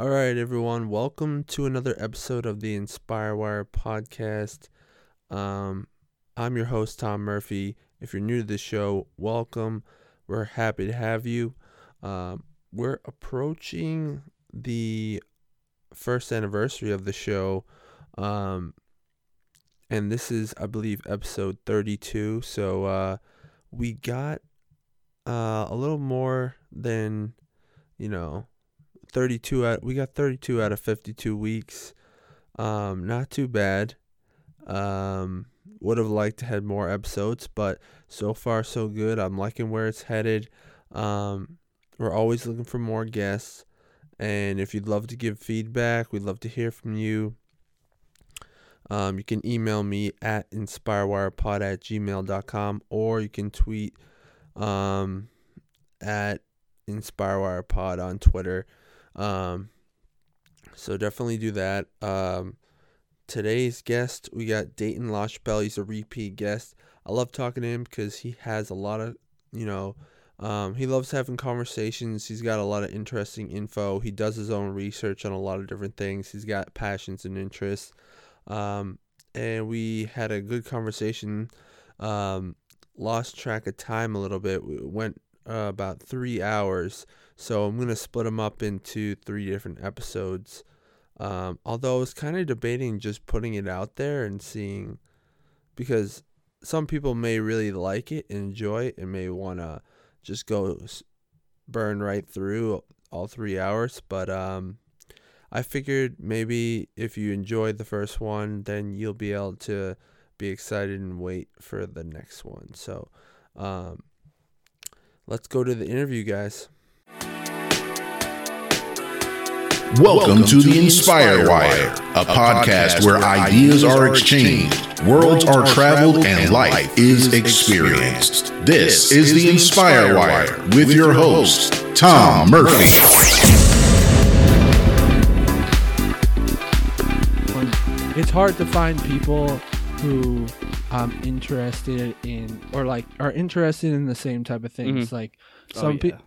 All right, everyone. Welcome to another episode of the InspireWire podcast. I'm your host, Tom Murphy. If you're new to the show, welcome. We're happy to have you. We're approaching the first anniversary of the show. And this is, I believe, episode 32. So we got a little more than, 32 out of 52 weeks. Not too bad. Would have liked to have more episodes, but so far so good. I'm liking where it's headed. We're always looking for more guests, and if you'd love to give feedback, we'd love to hear from you. You can email me at inspirewirepod@gmail.com, or you can tweet at inspirewirepod on Twitter. So definitely do that. Today's guest, we got Dayton LaChapelle. He's a repeat guest. I love talking to him because he has a lot of, he loves having conversations. He's got a lot of interesting info. He does his own research on a lot of different things. He's got passions and interests. And we had a good conversation. Lost track of time a little bit. We went about 3 hours, so I'm going to split them up into 3 different episodes. Although I was kind of debating just putting it out there and seeing, because some people may really like it, enjoy it, and may want to just go burn right through all 3 hours. But I figured maybe if you enjoyed the first one, then you'll be able to be excited and wait for the next one. So let's go to the interview, guys. Welcome to the InspireWire, a podcast where ideas are exchanged, worlds are traveled, and life is experienced. This is the InspireWire with your host, Tom Murphy. It's hard to find people who I'm interested in, or like are interested in the same type of things. Mm-hmm. Like some people,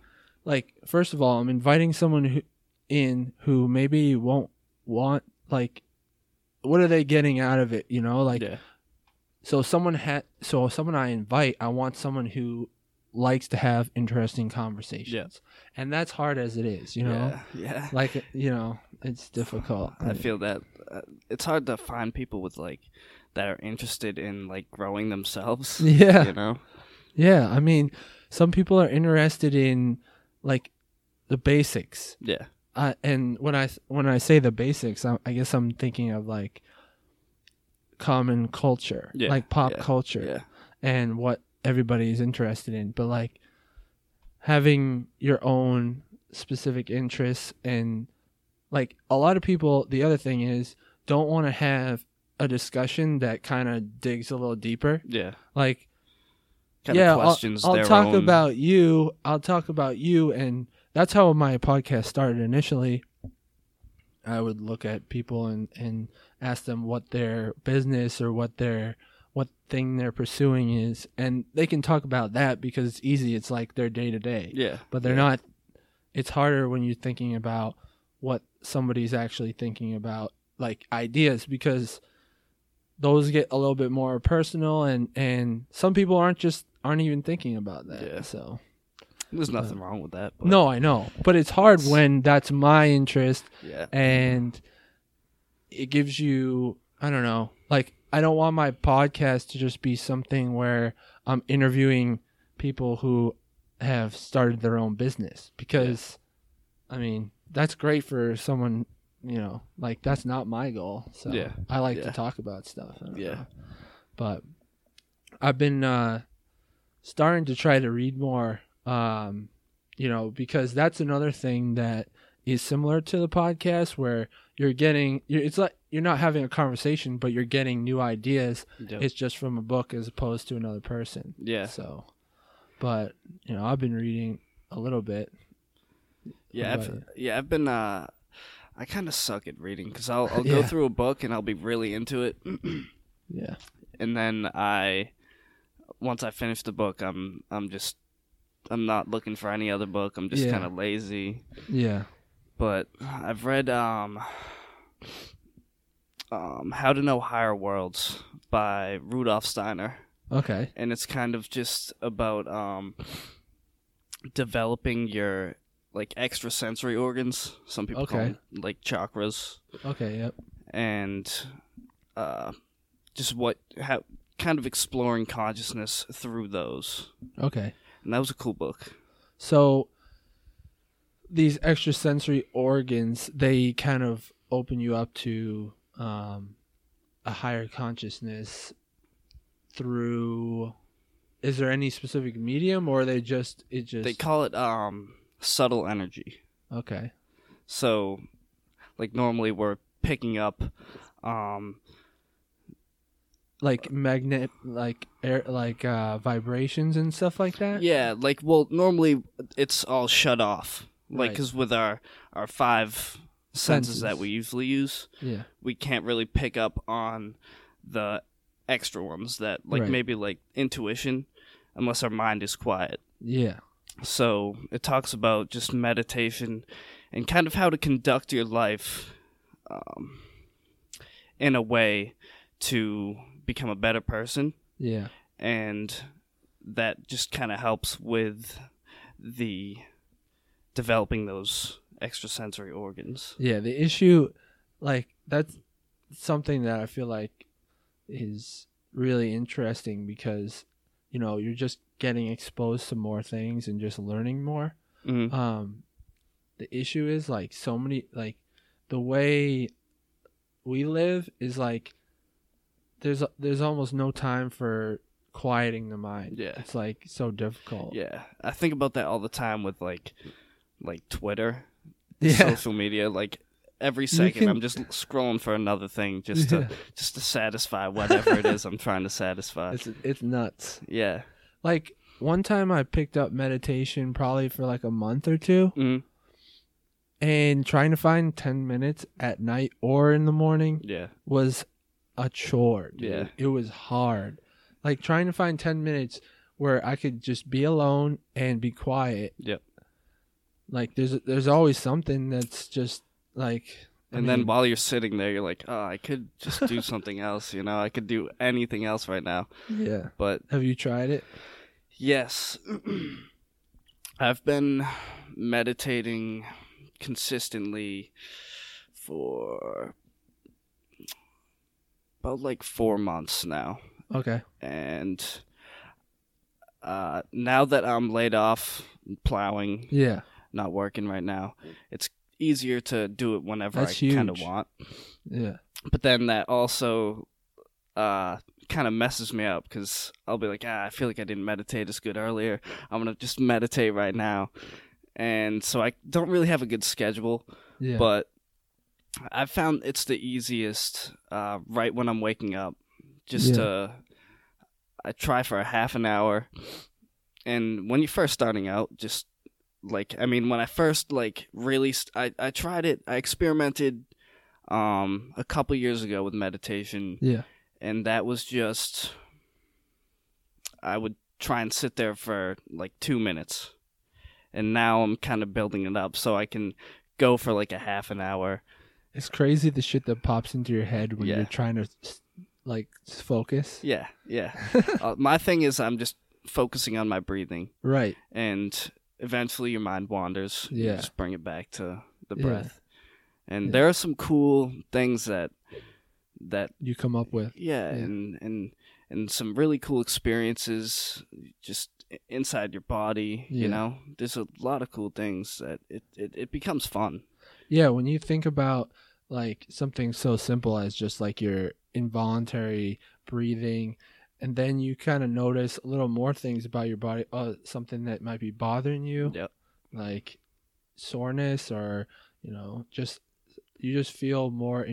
like, first of all, I'm inviting someone who maybe won't want, like, what are they getting out of it? So someone I invite, I want someone who likes to have interesting conversations, and that's hard as it is, it's difficult. I feel that it's hard to find people with that are interested in growing themselves. I mean, some people are interested in the basics. And when I say the basics, I guess I'm thinking of common culture, pop culture, and what everybody is interested in. But having your own specific interests, and a lot of people, the other thing is, don't want to have a discussion that kind of digs a little deeper. I'll talk about you, and that's how my podcast started initially. I would look at people and ask them what their business or what thing they're pursuing is, and they can talk about that because it's easy. It's their day to day. Yeah. But they're not. It's harder when you're thinking about what somebody's actually thinking about, ideas, because those get a little bit more personal, and some people aren't even thinking about that. Yeah. So. There's nothing wrong with that. But no, I know. But it's hard when that's my interest. Yeah. And it gives you, I don't know, I don't want my podcast to just be something where I'm interviewing people who have started their own business, because, I mean, that's great for someone, that's not my goal. So I like to talk about stuff. I don't know. But I've been starting to try to read more. Because that's another thing that is similar to the podcast, where you're not having a conversation, but you're getting new ideas. Yep. It's just from a book as opposed to another person. Yeah. So, but I've been reading a little bit. Yeah. I've been, I kind of suck at reading, cause I'll go through a book and I'll be really into it. Yeah. And then once I finish the book, I'm not looking for any other book. I'm just kind of lazy. Yeah. but I've read How to Know Higher Worlds by Rudolf Steiner. Okay. And it's kind of just about developing your like extrasensory organs. Some people call them like chakras. Okay, yep. And just how kind of exploring consciousness through those. Okay. And that was a cool book. So these extrasensory organs, they kind of open you up to a higher consciousness through... Is there any specific medium, or are they just... They call it subtle energy. Okay. So, like, normally we're picking up... vibrations and stuff like that? Yeah, like, well, normally it's all shut off. Like, because with our five senses that we usually use, we can't really pick up on the extra ones that, like, maybe, like, intuition, unless our mind is quiet. Yeah. So it talks about just meditation and kind of how to conduct your life in a way to become a better person. Yeah. And that just kind of helps with the developing those extrasensory organs. Yeah, the issue, like, that's something that I feel like is really interesting because, you know, you're just getting exposed to more things and just learning more. Mm-hmm. The issue is, like, so many, like, the way we live is, like, there's almost no time for quieting the mind. Yeah. It's, like, so difficult. Yeah. I think about that all the time with, like Twitter, social media, like, every second I'm just scrolling for another thing just to satisfy whatever it is I'm trying to satisfy. It's nuts. Yeah. Like, one time I picked up meditation probably for like a month or two, and trying to find 10 minutes at night or in the morning was a chore. Dude. Yeah. It was hard. Like, trying to find 10 minutes where I could just be alone and be quiet. Yep. Like, there's always something that's just like, then while you're sitting there, you're like, oh, I could just do something else, you know? I could do anything else right now. Yeah. But have you tried it? Yes. I've been meditating consistently for about like 4 months now. Okay. And now that I'm laid off, plowing, not working right now, it's easier to do it whenever I kind of want. Yeah. But then that also kind of messes me up because I'll be like, I feel like I didn't meditate as good earlier. I'm going to just meditate right now. And so I don't really have a good schedule. Yeah. But I found it's the easiest right when I'm waking up. Just to, I try for a half an hour. And when you're first starting out, just like, I mean, when I first like released, I tried it. I experimented a couple years ago with meditation. Yeah. And that was just, I would try and sit there for like 2 minutes. And now I'm kind of building it up so I can go for like a half an hour. It's crazy the shit that pops into your head when you're trying to like focus. Yeah, yeah. My thing is I'm just focusing on my breathing. Right. And eventually your mind wanders. Yeah. You just bring it back to the breath. And there are some cool things that you come up with. Yeah, yeah. And some really cool experiences just inside your body, you know? There's a lot of cool things that it becomes fun. Yeah, when you think about like something so simple as just like your involuntary breathing, and then you kind of notice a little more things about your body, something that might be bothering you, like soreness, or you know, just you just feel more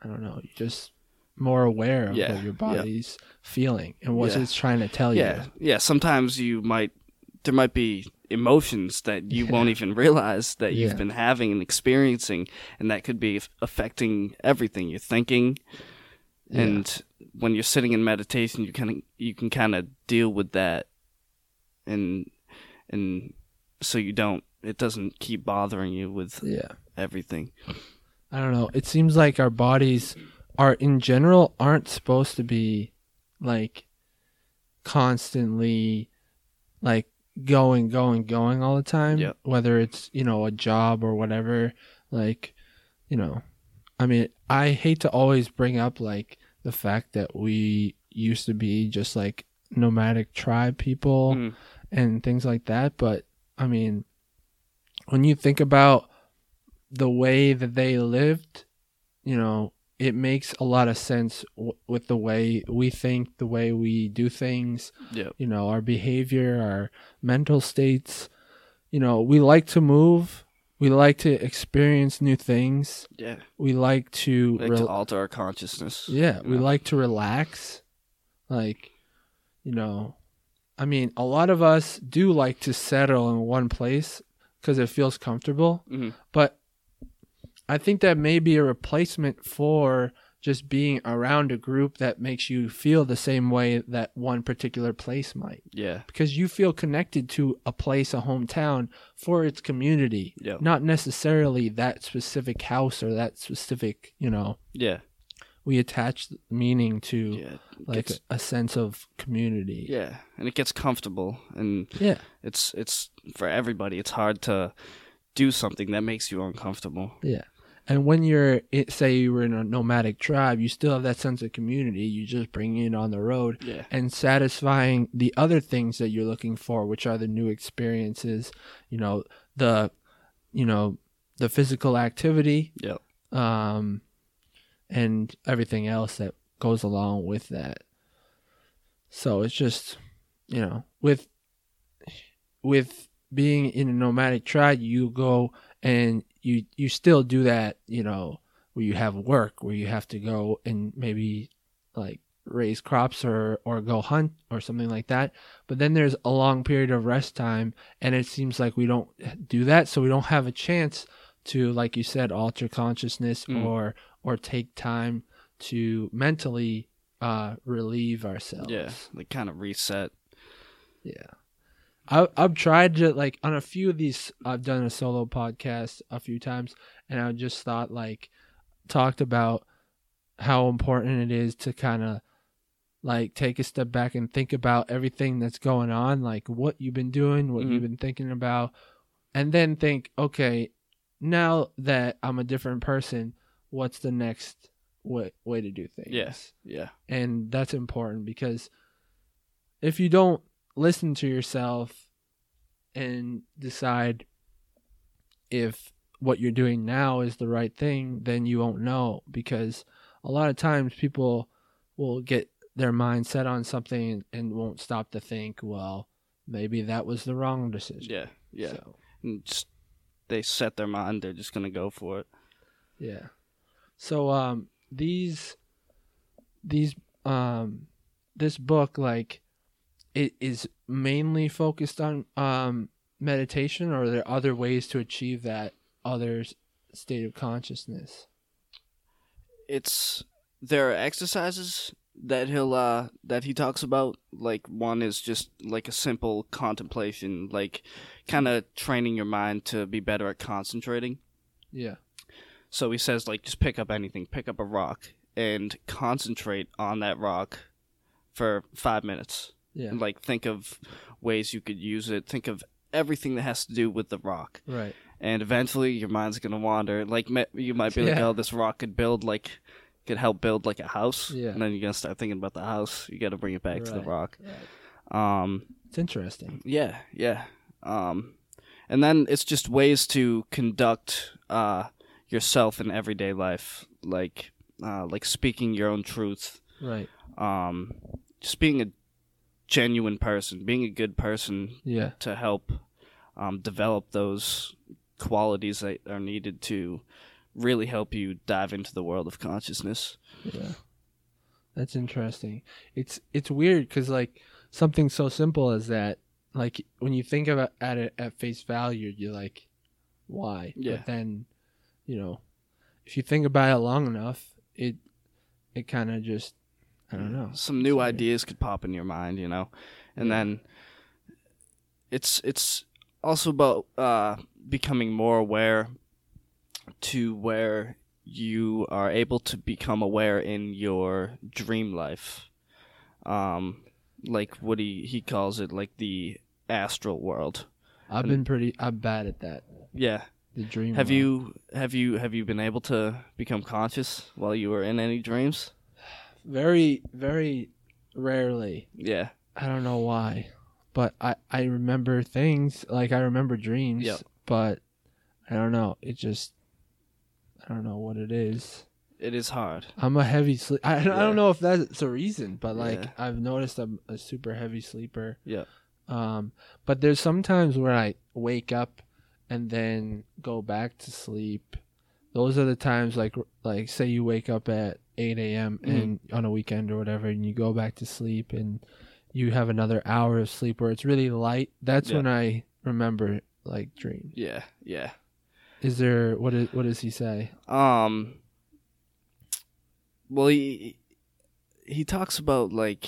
you're just more aware of what your body's feeling and what it's trying to tell you. Yeah, sometimes there might be emotions that you won't even realize that you've been having and experiencing, and that could be affecting everything you're thinking. Yeah. And when you're sitting in meditation, you can kind of deal with that, and and so you don't, it doesn't keep bothering you with everything. I don't know. It seems like our bodies are, in general, aren't supposed to be like constantly like going all the time. Yep. Whether it's, you know, a job or whatever, like, you know, I mean, I hate to always bring up like the fact that we used to be just like nomadic tribe people and things like that. But I mean, when you think about the way that they lived, you know, it makes a lot of sense with the way we think, the way we do things, you know, our behavior, our mental states. You know, we like to move. We like to experience new things. Yeah. We like to... We like to alter our consciousness. Yeah. We like to relax. Like, you know, I mean, a lot of us do like to settle in one place because it feels comfortable. Mm-hmm. But I think that may be a replacement for just being around a group that makes you feel the same way that one particular place might. Yeah. Because you feel connected to a place, a hometown, for its community. Yep. Not necessarily that specific house or that specific, you know. Yeah. We attach meaning to like gets, a sense of community. Yeah. And it gets comfortable, and it's for everybody. It's hard to do something that makes you uncomfortable. Yeah. And when you're, say you were in a nomadic tribe, you still have that sense of community. You just bring it on the road and satisfying the other things that you're looking for, which are the new experiences, you know, the physical activity, and everything else that goes along with that. So it's just, you know, with being in a nomadic tribe, you go and you still do that, you know, where you have work, where you have to go and maybe like raise crops or go hunt or something like that. But then there's a long period of rest time, and it seems like we don't do that. So we don't have a chance to, like you said, alter consciousness or take time to mentally relieve ourselves. Yeah, like kind of reset. Yeah. I've tried to, like, on a few of these, I've done a solo podcast a few times, and I just thought, like, talked about how important it is to kind of, like, take a step back and think about everything that's going on, like, what you've been doing, what you've been thinking about, and then think, okay, now that I'm a different person, what's the next way to do things? Yes, yeah. And that's important, because if you don't listen to yourself and decide if what you're doing now is the right thing, then you won't know, because a lot of times people will get their mind set on something and won't stop to think, well, maybe that was the wrong decision. Yeah, yeah. So, and just, they set their mind, they're just going to go for it. Yeah. So this book, like, it is mainly focused on meditation, or are there other ways to achieve that other state of consciousness? There are exercises that he talks about. Like, one is just like a simple contemplation, like kind of training your mind to be better at concentrating. Yeah. So he says, like, just pick up anything, pick up a rock and concentrate on that rock for 5 minutes. Yeah. And, like, think of ways you could use it. Think of everything that has to do with the rock. Right. And eventually your mind's going to wander. Like, you might be like, oh, this rock could help build, like, a house. Yeah. And then you're going to start thinking about the house. You got to bring it back to the rock. Right. It's interesting. Yeah, yeah. And then it's just ways to conduct yourself in everyday life. Like speaking your own truth. Right. Just being a genuine person, being a good person, to help develop those qualities that are needed to really help you dive into the world of consciousness. Yeah, that's interesting. It's weird, because, like, something so simple as that, like, when you think about it at face value, you're like, why? Yeah. But then, you know, if you think about it long enough, it kind of just, I don't know. Some new ideas could pop in your mind, you know? And then it's also about becoming more aware to where you are able to become aware in your dream life. Like what he calls it, like the astral world. I'm bad at that. Yeah. The dream world. Have you been able to become conscious while you were in any dreams? Very, very rarely. Yeah. I don't know why, but I remember things, like I remember dreams, yep. But I don't know. It just, I don't know what it is. It is hard. I'm a heavy sleeper. I don't know if that's a reason, but like I've noticed I'm a super heavy sleeper. Yeah. But there's sometimes where I wake up and then go back to sleep. Those are the times like say you wake up at 8 a.m. and on a weekend or whatever, and you go back to sleep and you have another hour of sleep where it's really light. That's when I remember like dreams. Yeah. Yeah. Is there, what does he say? Well, he talks about like,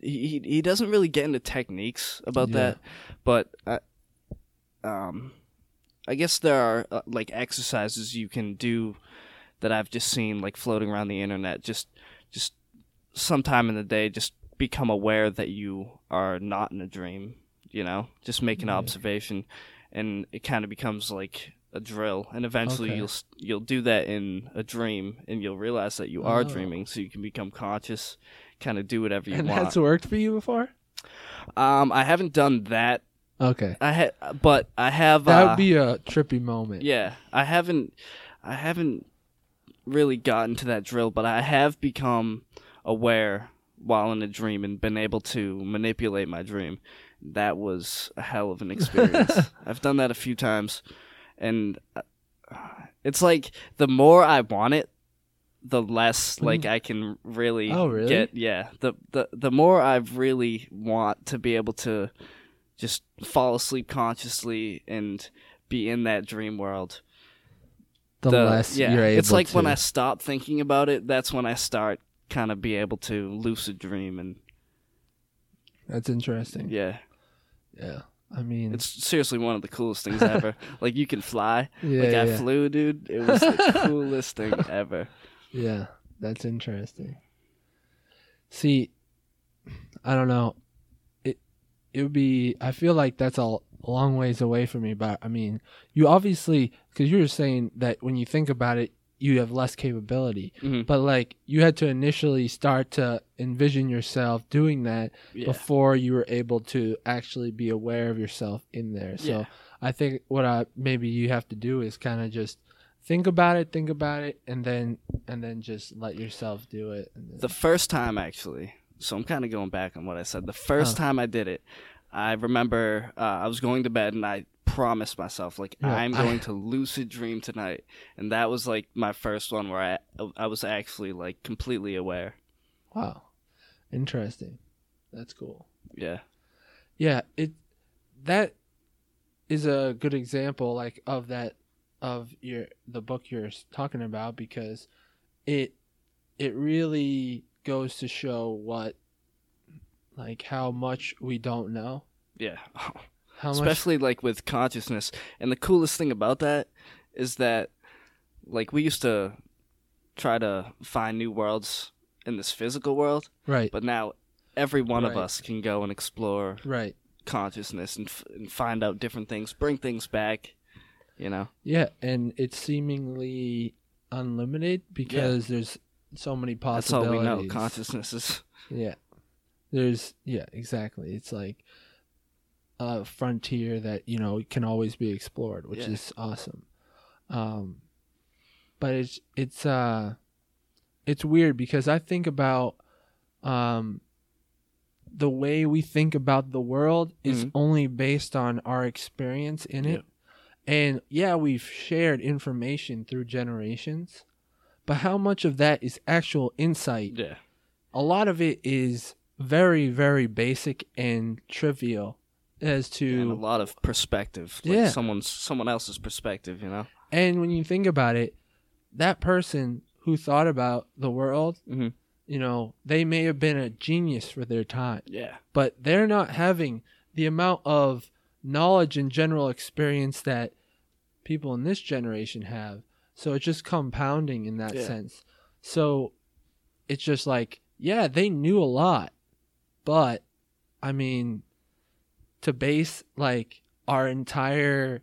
he doesn't really get into techniques about that, but I guess there are like exercises you can do that I've just seen like floating around the internet. Just sometime in the day, just become aware that you are not in a dream, you know, just make an observation, and it kind of becomes like a drill, and eventually you'll do that in a dream, and you'll realize that you are dreaming, so you can become conscious, kind of do whatever you want. And that's worked for you before? I haven't done that. Okay. But I have. That would be a trippy moment. Yeah, I haven't really gotten to that drill, but I have become aware while in a dream and been able to manipulate my dream. That was a hell of an experience. I've done that a few times. And it's like the more I want it, the less like I can really, get. Yeah, the more I really want to be able to just fall asleep consciously and be in that dream world. The less you're able. It's like when I stop thinking about it, that's when I start kind of be able to lucid dream, and that's interesting. Yeah, yeah. I mean, it's seriously one of the coolest things ever. Like, you can fly. Yeah, like, I flew, dude. It was the coolest thing ever. Yeah, that's interesting. See, I don't know. It would be, I feel like that's a long ways away from me. But, I mean, you obviously, because you were saying that when you think about it, you have less capability. Mm-hmm. But, like, you had to initially start to envision yourself doing that before you were able to actually be aware of yourself in there. So I think what maybe you have to do is kind of just think about it, and then just let yourself do it. The first time, actually, so I'm kind of going back on what I said. The first time I did it, I remember I was going to bed, and I promised myself, like, I'm going to lucid dream tonight. And that was, like, my first one where I was actually, like, completely aware. Wow. Interesting. That's cool. Yeah. Yeah, that is a good example, like, of that, of the book you're talking about, because it really goes to show what, like, how much we don't know. Yeah. Especially, like, with consciousness. And the coolest thing about that is that, like, we used to try to find new worlds in this physical world. Right. But now every one of us can go and explore consciousness and find out different things, bring things back, you know? Yeah, and it's seemingly unlimited because there's so many possibilities. That's all we know, consciousnesses. Yeah. Exactly. It's like a frontier that, you know, can always be explored, which is awesome. But it's weird because I think about the way we think about the world is only based on our experience in it. And we've shared information through generations, but how much of that is actual insight? Yeah. A lot of it is very, very basic and trivial as to... And a lot of perspective. Like someone else's perspective, you know? And when you think about it, that person who thought about the world you know, they may have been a genius for their time. Yeah. But they're not having the amount of knowledge and general experience that people in this generation have. So it's just compounding in that sense. So it's just like, yeah, they knew a lot, but I mean, to base like our entire,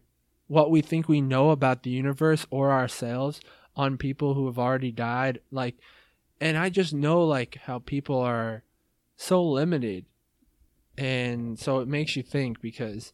what we think we know about the universe or ourselves on people who have already died, like, and I just know like how people are so limited. And so it makes you think, because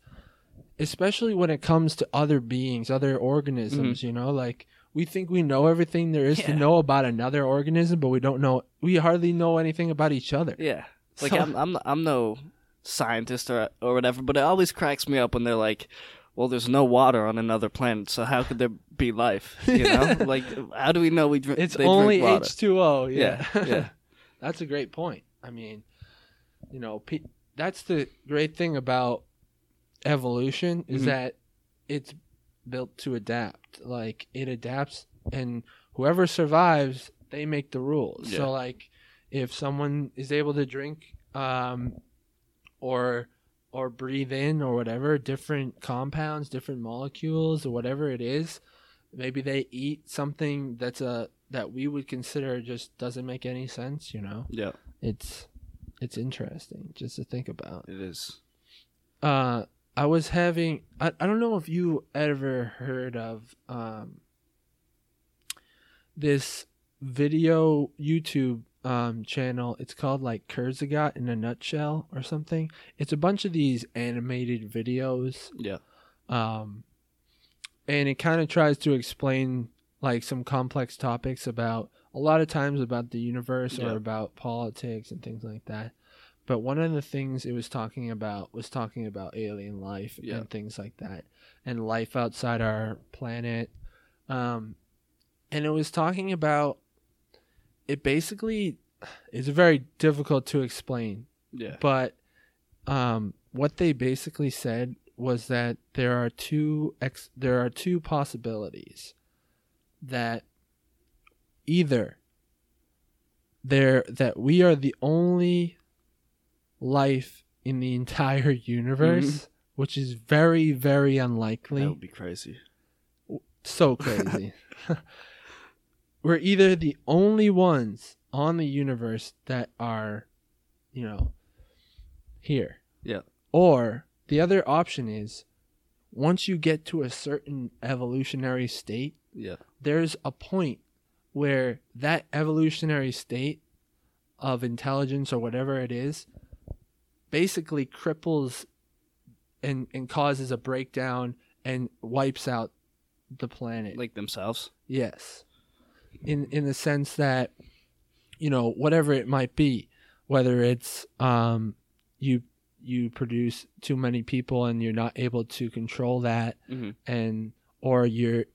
especially when it comes to other beings, other organisms, you know, like we think we know everything there is to know about another organism, but we don't know. We hardly know anything about each other. Yeah. Like so, I'm no scientist or whatever, but it always cracks me up when they're like, well, there's no water on another planet, so how could there be life? You know, like, how do we know we drink? It's only drink water? H2O. Yeah. That's a great point. I mean, you know, that's the great thing about evolution is that it's built to adapt. Like, it adapts, and whoever survives, they make the rules. Yeah. So, like, if someone is able to drink or breathe in or whatever, different compounds, different molecules or whatever it is, maybe they eat something that we would consider just doesn't make any sense, you know? Yeah. It's interesting just to think about. It is. I was having, I don't know if you ever heard of this video YouTube channel. It's called like Kurzgesagt in a Nutshell or something. It's a bunch of these animated videos. Yeah. And it kind of tries to explain like some complex topics about, a lot of times about the universe or about politics and things like that. But one of the things it was talking about alien life and things like that, and life outside our planet. And it was talking about, it basically is very difficult to explain. Yeah. But what they basically said was that there are two possibilities, that either that we are the only life in the entire universe, which is very, very unlikely. That would be crazy. So crazy. We're either the only ones on the universe that are, you know, here. Yeah. Or the other option is, once you get to a certain evolutionary state, there's a point where that evolutionary state of intelligence or whatever it is basically cripples and causes a breakdown and wipes out the planet. Like themselves? Yes. In the sense that, you know, whatever it might be, whether it's you produce too many people and you're not able to control that, and or you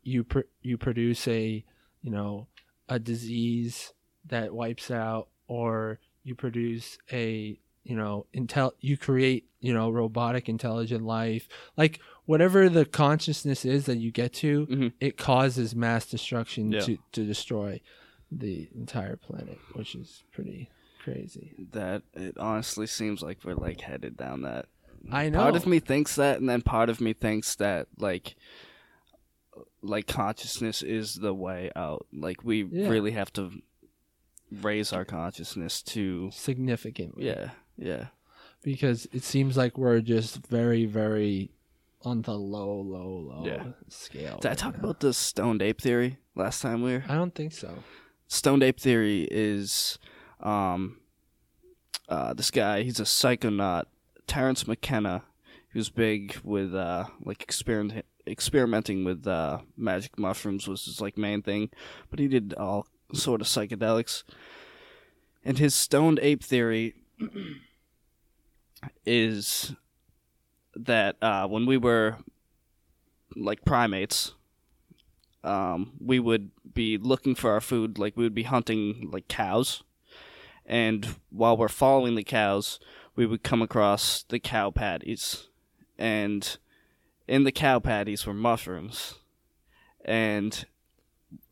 produce a, you know, a disease that wipes out, or you produce a, you know, you create, you know, robotic intelligent life, like whatever the consciousness is that you get to, it causes mass destruction to destroy the entire planet, which is pretty crazy. That it honestly seems like we're like headed down that. I know. Part of me thinks that, and then part of me thinks that like consciousness is the way out. Like we really have to raise our consciousness to significantly. Yeah. Because it seems like we're just very, very on the low scale. Did I talk about the stoned ape theory last time we were? I don't think so. Stoned ape theory is this guy, he's a psychonaut, Terrence McKenna, who's big with like experimenting with magic mushrooms was his like main thing, but he did all sort of psychedelics. And his stoned ape theory is that when we were like primates, we would be looking for our food, like we would be hunting like cows, and while we're following the cows, we would come across the cow patties, and in the cow patties were mushrooms, and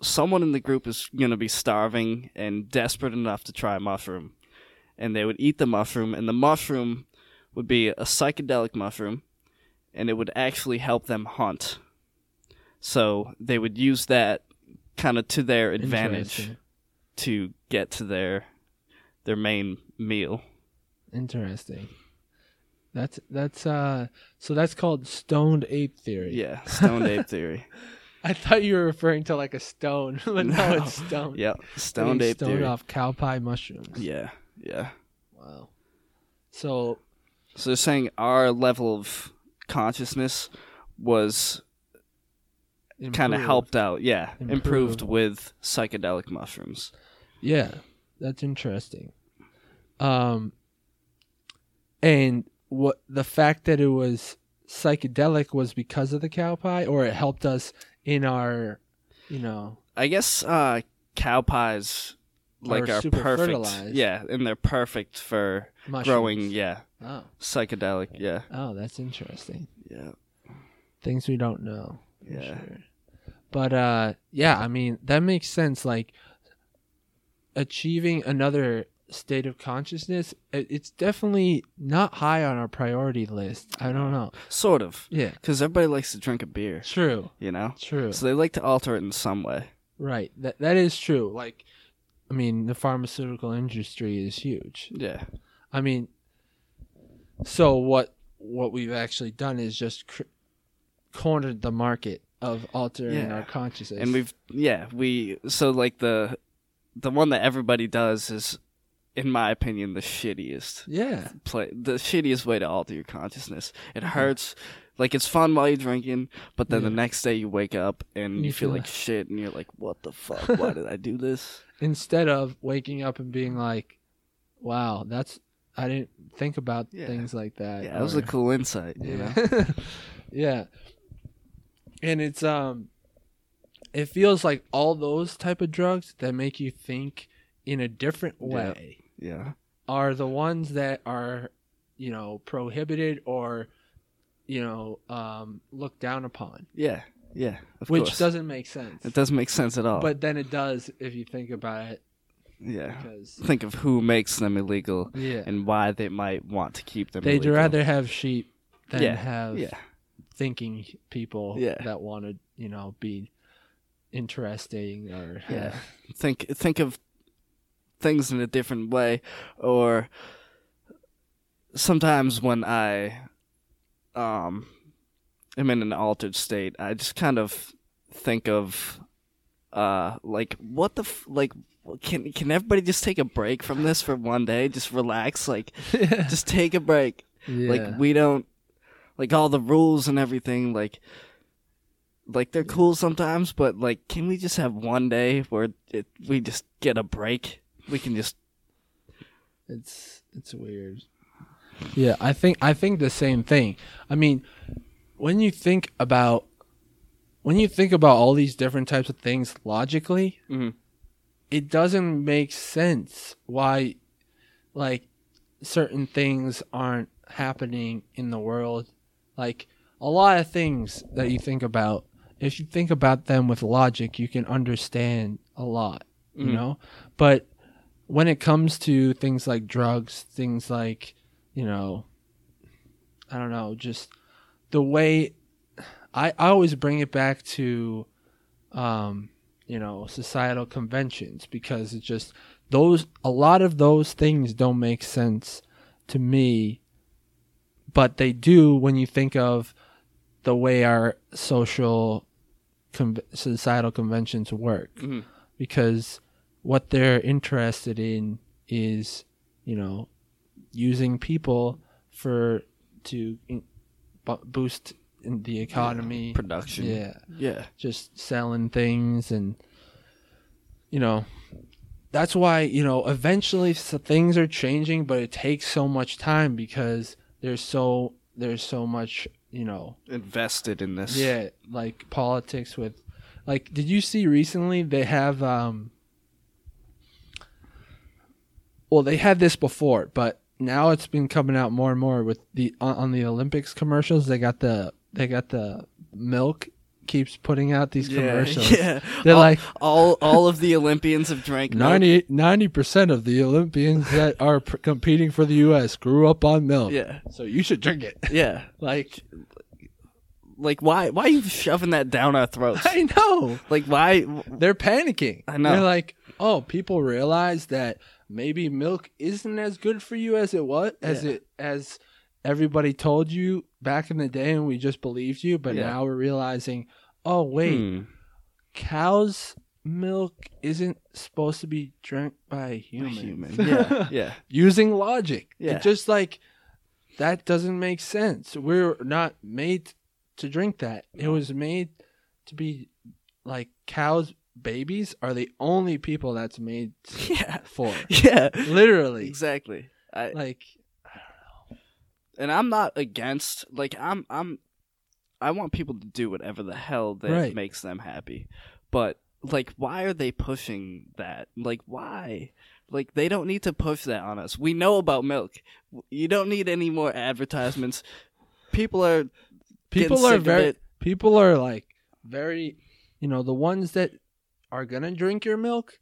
someone in the group is going to be starving and desperate enough to try a mushroom. And they would eat the mushroom, and the mushroom would be a psychedelic mushroom, and it would actually help them hunt. So they would use that kind of to their advantage to get to their main meal. Interesting. So that's called stoned ape theory. Yeah, stoned ape theory. I thought you were referring to like a stone, but no, it's stoned. Yeah, stoned ape theory. Stoned off cow pie mushrooms. Yeah, yeah. Wow. So they're saying our level of consciousness was kind of helped out. Yeah, improved with psychedelic mushrooms. Yeah, that's interesting. And what the fact that it was psychedelic was because of the cow pie, or it helped us in our, you know. I guess cow pies like are super perfect. Fertilized. Yeah, and they're perfect for mushrooms. Growing. Yeah. Oh. Psychedelic. Yeah. Oh, that's interesting. Yeah. Things we don't know. Yeah. Sure. But yeah, I mean that makes sense. Like achieving another state of consciousness, it's definitely not high on our priority list. I don't know. Sort of. Yeah. Because everybody likes to drink a beer. True. You know? True. So they like to alter it in some way. Right. That is true. Like, I mean, the pharmaceutical industry is huge. Yeah. I mean, so what we've actually done is just cornered the market of altering our consciousness. And like the one that everybody does is, in my opinion, the shittiest. Yeah. The shittiest way to alter your consciousness. It hurts. Like, it's fun while you're drinking, but then the next day you wake up and you feel like shit, and you're like, what the fuck? Why did I do this? Instead of waking up and being like, wow, I didn't think about things like that. Yeah, that was a cool insight, you know? Yeah. And it's, it feels like all those type of drugs that make you think in a different way are the ones that are, you know, prohibited or, you know, looked down upon. Yeah, yeah, of course. Doesn't make sense. It doesn't make sense at all. But then it does if you think about it. Yeah, think of who makes them illegal and why they might want to keep them illegal. They'd rather have sheep than have thinking people that want to, you know, be interesting or... Yeah, think of things in a different way. Or sometimes when I am in an altered state, I just kind of think of like what the can everybody just take a break from this for one day? Just relax, like just take a break. Like we don't like all the rules and everything, like they're cool sometimes, but like can we just have one day where we just get a break? We can just... It's weird. Yeah, I think the same thing. I mean, when you think about all these different types of things logically, it doesn't make sense why, like, certain things aren't happening in the world. Like, a lot of things that you think about, if you think about them with logic, you can understand a lot, you know? But when it comes to things like drugs, things like, you know, I don't know, just the way I always bring it back to, you know, societal conventions, because it's just a lot of those things don't make sense to me, but they do when you think of the way our societal conventions work, because what they're interested in is, you know, using people to boost in the economy, production, just selling things, and you know that's why, you know, eventually things are changing, but it takes so much time because there's so much, you know, invested in this. Yeah, like politics with, like, did you see recently they have well, they had this before, but now it's been coming out more and more with on the Olympics commercials. They got the milk keeps putting out these commercials. Yeah. They're all of the Olympians have drank 90% of the Olympians that are competing for the U.S. grew up on milk. Yeah. So you should drink it. Yeah. Like why are you shoving that down our throats? I know. Like why? They're panicking. I know. They're like, oh, people realize that maybe milk isn't as good for you as it was, as everybody told you back in the day, and we just believed you, but now we're realizing, oh wait, cow's milk isn't supposed to be drank by a human. Yeah. Using logic. Yeah. It's just like, that doesn't make sense. We're not made to drink that. It was made to be like cows. Babies are the only people that's made for. Yeah, literally. Exactly. I don't know. And I'm not against. Like I want people to do whatever the hell that makes them happy. But like, why are they pushing that? Like, why? Like, they don't need to push that on us. We know about milk. You don't need any more advertisements. People are very, you know, the ones that are going to drink your milk,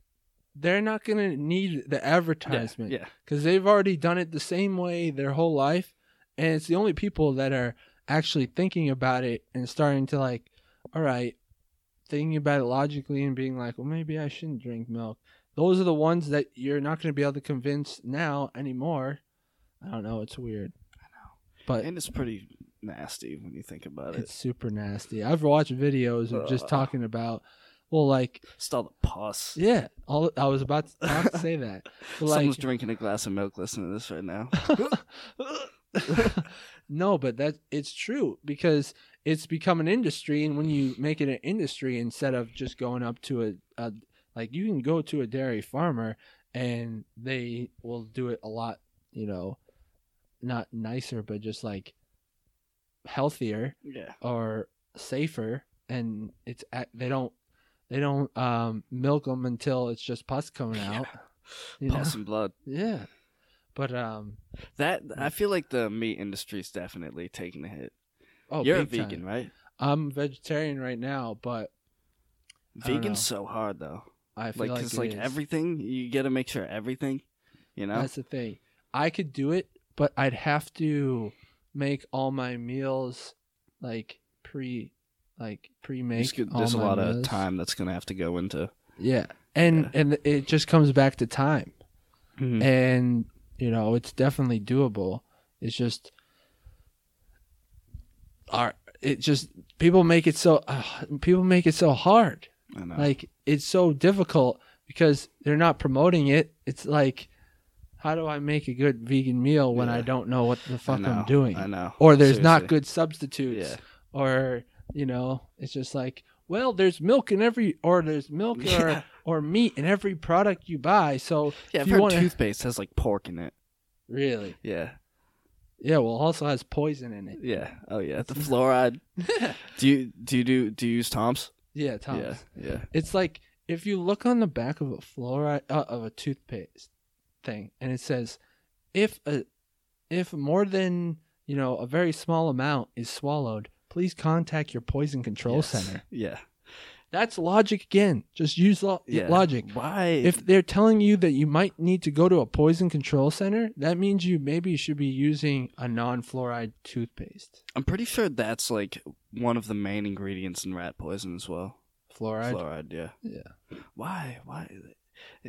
they're not going to need the advertisement because they've already done it the same way their whole life. And it's the only people that are actually thinking about it and starting to like, all right, thinking about it logically and being like, well, maybe I shouldn't drink milk. Those are the ones that you're not going to be able to convince now anymore. I don't know. It's weird. I know. And it's pretty nasty when you think about it. It's super nasty. I've watched videos of just talking about, well, like, it's all the pus. Yeah, I was about to say that. Like, someone's drinking a glass of milk listening to this right now. No, but it's true because it's become an industry, and when you make it an industry instead of just going up to a like, you can go to a dairy farmer and they will do it a lot, you know, not nicer, but just like healthier or safer, and it's they don't milk them until it's just pus coming out, pus and blood. Yeah, but that I feel like the meat industry is definitely taking a hit. Oh, you're a vegan, right? I'm vegetarian right now, but vegan's so hard though. I feel like it's like everything. You got to make sure everything. You know, that's the thing. I could do it, but I'd have to make all my meals like pre-make. There's a lot of time that's gonna have to go into and it just comes back to time, and you know, it's definitely doable. It's just people make it so hard. I know. Like, it's so difficult because they're not promoting it. It's like, how do I make a good vegan meal when I don't know what the fuck I'm doing? I know. Or there's not good substitutes. Yeah. Or, you know, it's just like, well, there's milk in every, or there's milk or meat in every product you buy. So yeah, if you want toothpaste has like pork in it. Really? Yeah. Yeah. Well, it also has poison in it. Yeah. Oh yeah. The fluoride. Do you use Tom's? Yeah, Tom's. Yeah. It's like, if you look on the back of a fluoride of a toothpaste thing, and it says if more than, you know, a very small amount is swallowed, please contact your poison control center. Yeah, that's logic again. Just use logic. Why, if they're telling you that you might need to go to a poison control center, that means you maybe should be using a non-fluoride toothpaste. I'm pretty sure that's like one of the main ingredients in rat poison as well. Fluoride. Yeah. Why?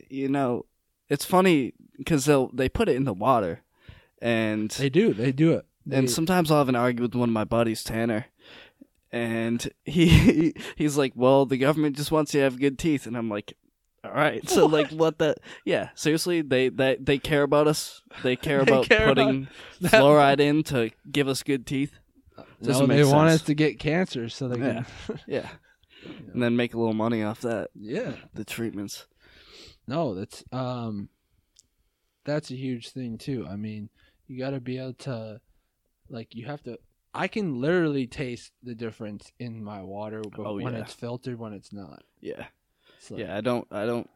You know, it's funny because they put it in the water, and they do it. And sometimes I'll have an argument with one of my buddies, Tanner, and he's like, "Well, the government just wants you to have good teeth," and I'm like, "All right." So like, what the? Yeah, seriously, they care about us. They care about putting fluoride in to give us good teeth. No, they want us to get cancer, so they can. And then make a little money off that. Yeah, the treatments. No, that's a huge thing too. I mean, you got to be able to, like, you have to. I can literally taste the difference in my water, but when it's filtered, when it's not. Yeah, it's like, I don't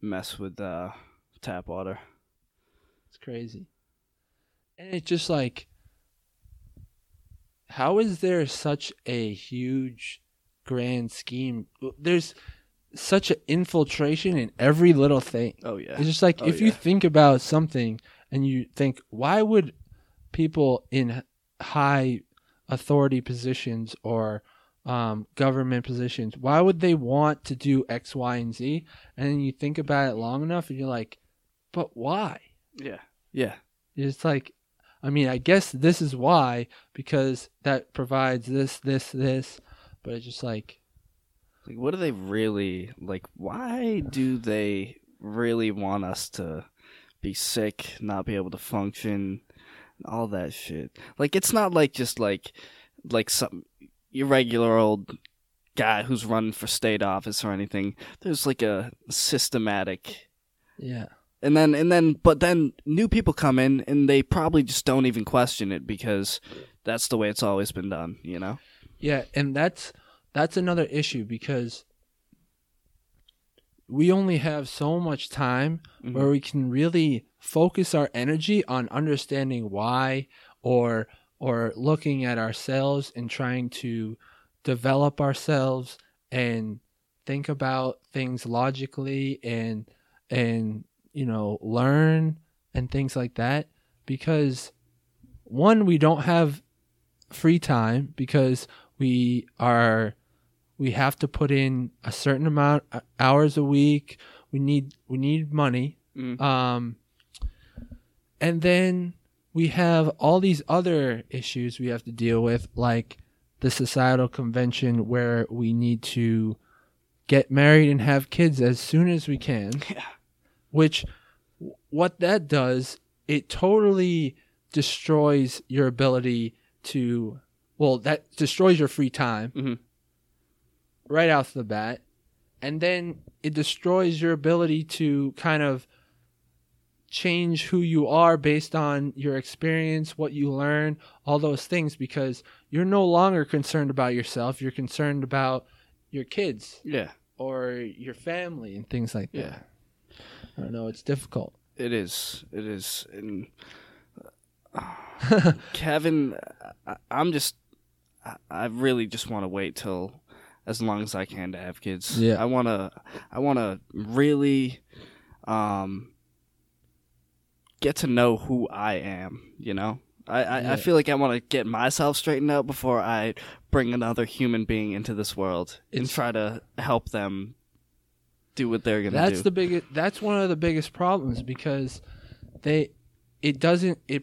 mess with tap water. It's crazy, and it's just like, how is there such a huge grand scheme, there's such an infiltration in every little thing. Oh, yeah. It's just like, if you think about something and you think, why would people in high authority positions or government positions, why would they want to do X, Y, and Z? And then you think about it long enough and you're like, but why? Yeah. Yeah. It's like, I mean, I guess this is why, because that provides this, but it's just like what do they really, like, why do they really want us to be sick, not be able to function, all that shit? Like, it's not like just like some irregular old guy who's running for state office or anything. There's like a systematic, yeah. But then new people come in and they probably just don't even question it because that's the way it's always been done, you know? Yeah, and that's another issue because we only have so much time mm-hmm. where we can really focus our energy on understanding why or looking at ourselves and trying to develop ourselves and think about things logically and you know, learn and things like that, because one, we don't have free time because we have to put in a certain amount of hours a week. We need money. Mm. And then we have all these other issues we have to deal with, like the societal convention where we need to get married and have kids as soon as we can. Yeah. Which, what that does, it totally destroys your ability to, well, that destroys your free time mm-hmm. right off the bat. And then it destroys your ability to kind of change who you are based on your experience, what you learn, all those things, because you're no longer concerned about yourself. You're concerned about your kids yeah. or your family and things like yeah. that. I don't know. It's difficult. It is. And Kevin, I really just want to wait till as long as I can to have kids. Yeah. I want to really get to know who I am, you know? I feel like I want to get myself straightened out before I bring another human being into this world and try to help them do what they're gonna do. That's one of the biggest problems, because it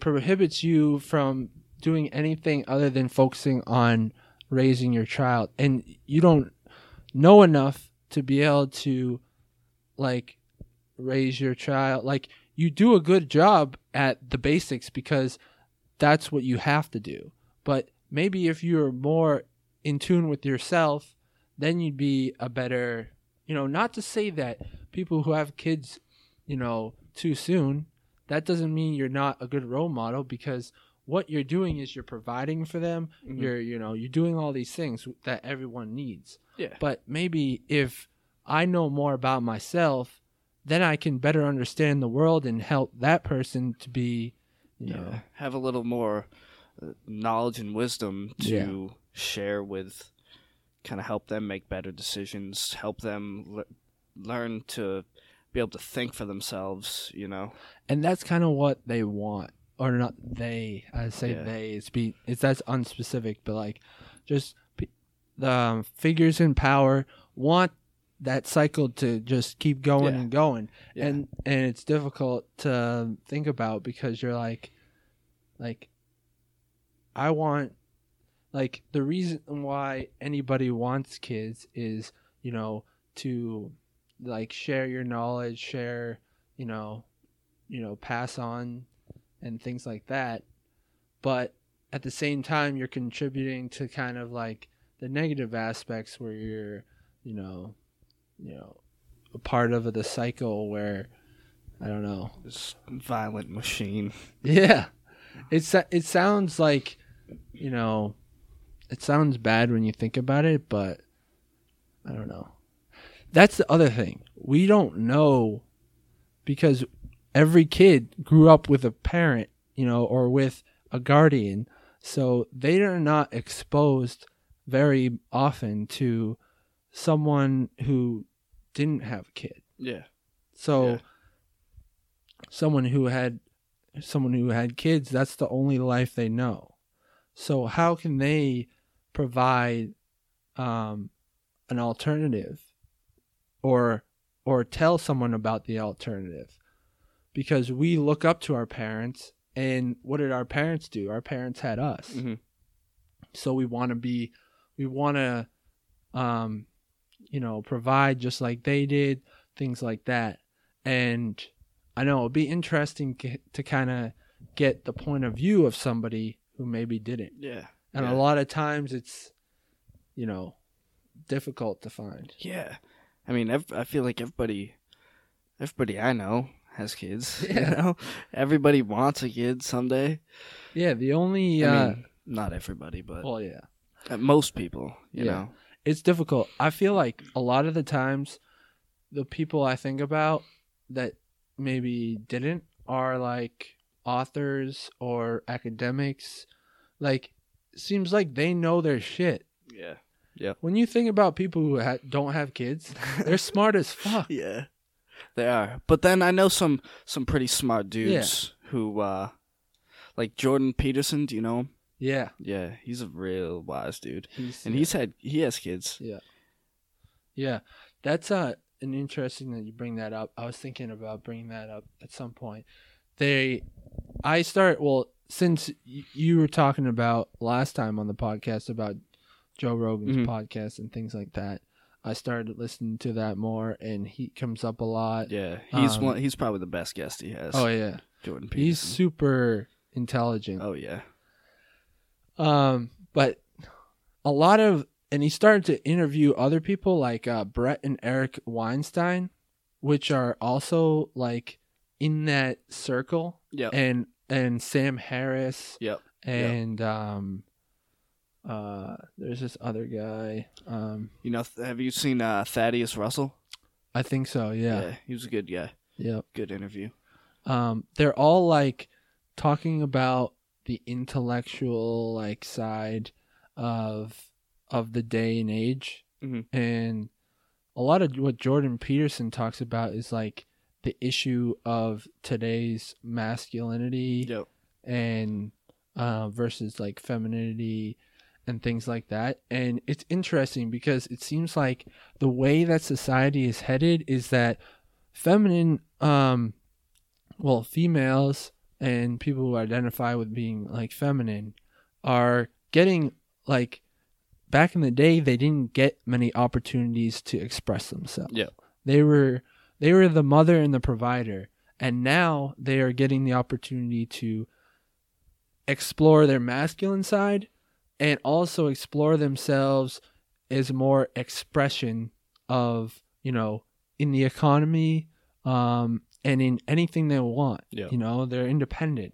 prohibits you from doing anything other than focusing on raising your child, and you don't know enough to be able to like raise your child. Like, you do a good job at the basics because that's what you have to do, but maybe if you're more in tune with yourself, then you'd be a better. You know, not to say that people who have kids, you know, too soon, that doesn't mean you're not a good role model, because what you're doing is you're providing for them. Mm-hmm. You're doing all these things that everyone needs. Yeah. But maybe if I know more about myself, then I can better understand the world and help that person to be, you know. Have a little more knowledge and wisdom to share with, kind of help them make better decisions, help them learn to be able to think for themselves, you know? And that's kind of what they want, or not they, I say yeah. they, that's unspecific, but like just the figures in power want that cycle to just keep going yeah. and going. Yeah. And it's difficult to think about, because you're like, I want, like, the reason why anybody wants kids is, you know, to, like, share your knowledge, share, you know, pass on and things like that. But at the same time, you're contributing to kind of, like, the negative aspects where you're, you know, a part of the cycle where, I don't know. This violent machine. Yeah. It sounds like, you know... It sounds bad when you think about it, but I don't know. That's the other thing. We don't know, because every kid grew up with a parent, you know, or with a guardian. So they are not exposed very often to someone who didn't have a kid. Yeah. So yeah. Someone who had kids, that's the only life they know. So how can they provide an alternative or tell someone about the alternative? Because we look up to our parents, and what did our parents do? Our parents had us. Mm-hmm. So we want to provide just like they did, things like that. And I know it'd be interesting to kind of get the point of view of somebody who maybe didn't. Yeah. And a lot of times it's, difficult to find. Yeah. I mean, I feel like everybody I know has kids. Yeah. Everybody wants a kid someday. Yeah. The only... I mean, not everybody, but... Well, yeah. Most people, you know. It's difficult. I feel like a lot of the times the people I think about that maybe didn't are like authors or academics. Like, seems like they know their shit. Yeah. Yeah. When you think about people who don't have kids, they're smart as fuck. Yeah. They are. But then I know some pretty smart dudes who like Jordan Peterson, do you know him? Yeah. Yeah, he's a real wise dude. He has kids. Yeah. Yeah. That's an interesting that you bring that up. I was thinking about bringing that up at some point. Since you were talking about last time on the podcast about Joe Rogan's mm-hmm. podcast and things like that, I started listening to that more, and he comes up a lot. Yeah, he's one. He's probably the best guest he has. Oh yeah, Jordan Peterson. He's super intelligent. Oh yeah. But a lot of. And he started to interview other people like Brett and Eric Weinstein, which are also like in that circle. Yeah. And Sam Harris. Yep. And there's this other guy. Have you seen Thaddeus Russell? I think so. Yeah. Yeah. He was a good guy. Yeah. Good interview. They're all like talking about the intellectual like side of the day and age. Mm-hmm. And a lot of what Jordan Peterson talks about is like the issue of today's masculinity and versus like femininity and things like that. And it's interesting because it seems like the way that society is headed is that females and people who identify with being like feminine are getting like, back in the day, they didn't get many opportunities to express themselves. Yeah. They were the mother and the provider, and now they are getting the opportunity to explore their masculine side and also explore themselves as more expression of, in the economy and in anything they want. Yeah. They're independent.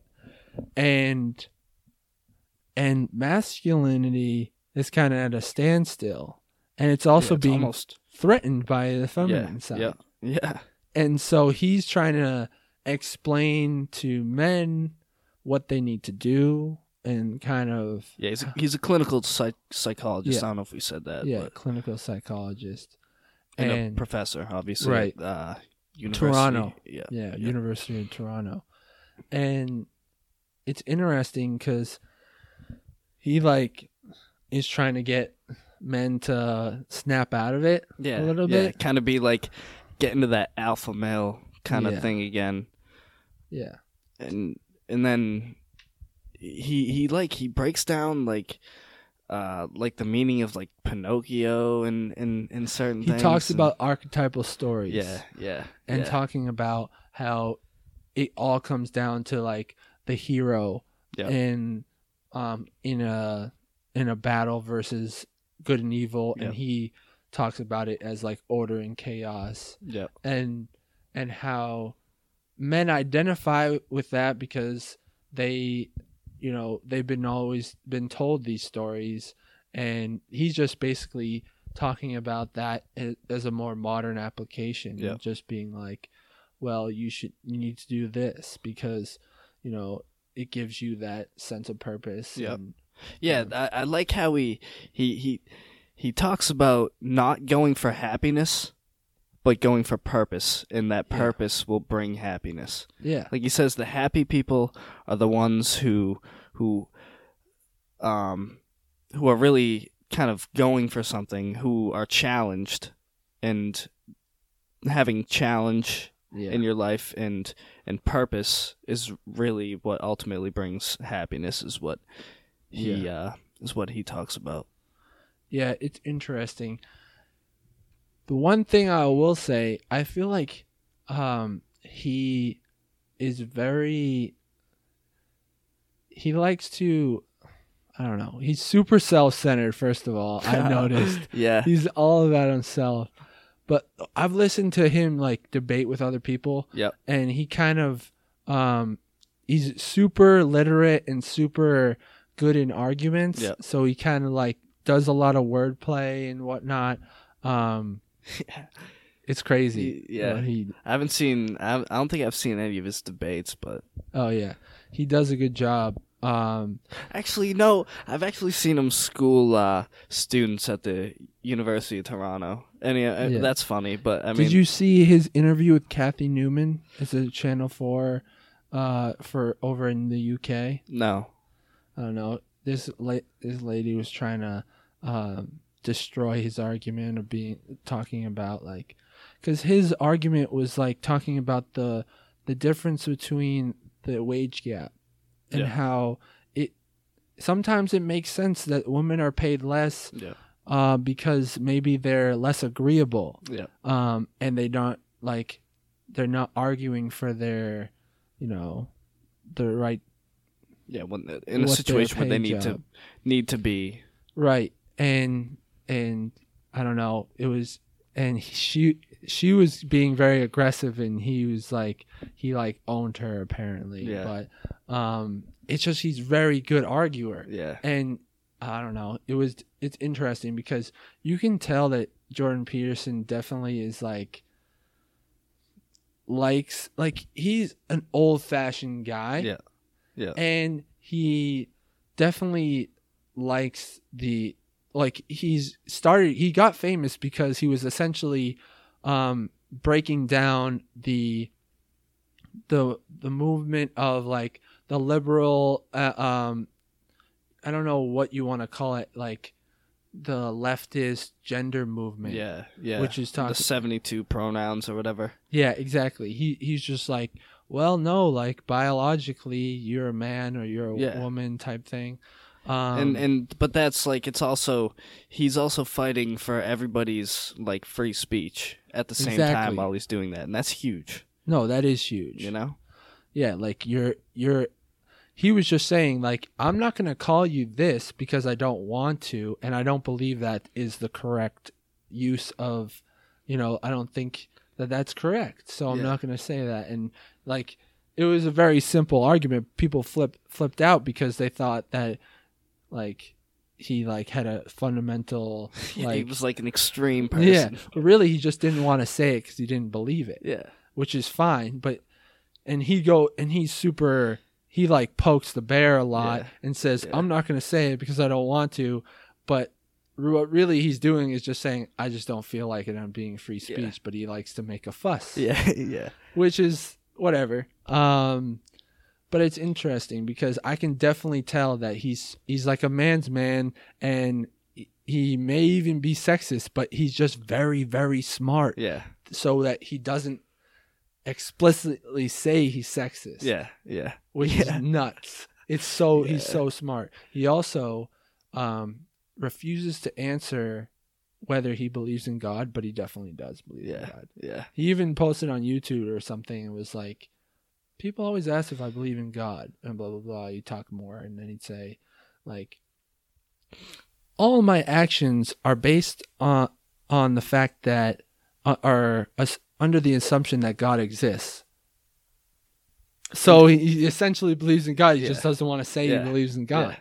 And masculinity is kind of at a standstill, and it's also being almost threatened by the feminine side. Yeah, yeah. And so he's trying to explain to men what they need to do, and kind of he's a clinical psychologist. Yeah. I don't know if we said that. Yeah, but clinical psychologist and a professor, obviously, right? University, Toronto. Yeah, University of Toronto, and it's interesting because he like. Is trying to get men to snap out of it a little bit. Yeah, kind of be like get into that alpha male kind of thing again. Yeah. And then he breaks down like the meaning of like Pinocchio and certain things. He talks about archetypal stories. Yeah, yeah. And talking about how it all comes down to like the hero in a battle versus good and evil, and he talks about it as like order and chaos. Yeah. And how men identify with that because they they've always been told these stories, and he's just basically talking about that as a more modern application. Yeah. And just being like, well, you need to do this because it gives you that sense of purpose. Yeah. Yeah, I like how he talks about not going for happiness, but going for purpose, and that purpose will bring happiness. Yeah. Like he says, the happy people are the ones who are really kind of going for something, who are challenged and having challenge in your life and purpose is really what ultimately brings happiness, is what he is what he talks about. Yeah, it's interesting. The one thing I will say, I feel like he is very... He likes to... I don't know. He's super self-centered, first of all, I've noticed. Yeah. He's all about himself. But I've listened to him like debate with other people. Yep. And he kind of... he's super literate and super good in arguments. Yep. So he kind of like does a lot of wordplay and whatnot. It's crazy. Yeah. I don't think I've seen any of his debates, but... Oh, yeah. He does a good job. Actually, no. I've actually seen him school students at the University of Toronto. And that's funny, but I mean... Did you see his interview with Kathy Newman? It's a Channel 4 for over in the UK. No. I don't know. This lady was trying to destroy his argument of talking about like... Because his argument was like talking about the difference between the wage gap. And how sometimes it makes sense that women are paid less because maybe they're less agreeable, and they don't like they're not arguing for their, the right. Yeah, when in a situation where they need to be right, and I don't know, it was and she was being very aggressive, and he was like owned her apparently, but it's just he's very good arguer, and I don't know, it's interesting because you can tell that Jordan Peterson definitely is likes he's an old-fashioned guy, and he definitely likes the he got famous because he was essentially breaking down the movement of like the liberal, I don't know what you want to call it, like the leftist gender movement. Yeah, yeah. Which is talking the 72 pronouns or whatever. Yeah, exactly. He's just like, well, no, like biologically you're a man or you're a woman type thing. But that's like he's also fighting for everybody's like free speech at the same time while he's doing that, and that's huge. No, that is huge. Yeah, like you're. He was just saying like I'm not gonna call you this because I don't want to, and I don't believe that is the correct use of, I don't think that that's correct, so I'm not gonna say that, and like it was a very simple argument. People flipped out because they thought that. Like he like had a fundamental he was like an extreme person. Yeah, but really he just didn't want to say it because he didn't believe it. Yeah, which is fine. But he like pokes the bear a lot and says I'm not going to say it because I don't want to. But what really he's doing is just saying I just don't feel like it. I'm being free speech, but he likes to make a fuss. Yeah, yeah, which is whatever. But it's interesting because I can definitely tell that he's like a man's man, and he may even be sexist, but he's just very, very smart. Yeah. So that he doesn't explicitly say he's sexist. Yeah, yeah. Which is nuts. It's so he's so smart. He also refuses to answer whether he believes in God, but he definitely does believe in God. Yeah. He even posted on YouTube or something and was like, people always ask if I believe in God and blah, blah, blah. You talk more. And then he'd say, like, all my actions are based on the fact that under the assumption that God exists. So he essentially believes in God. He just doesn't want to say he believes in God.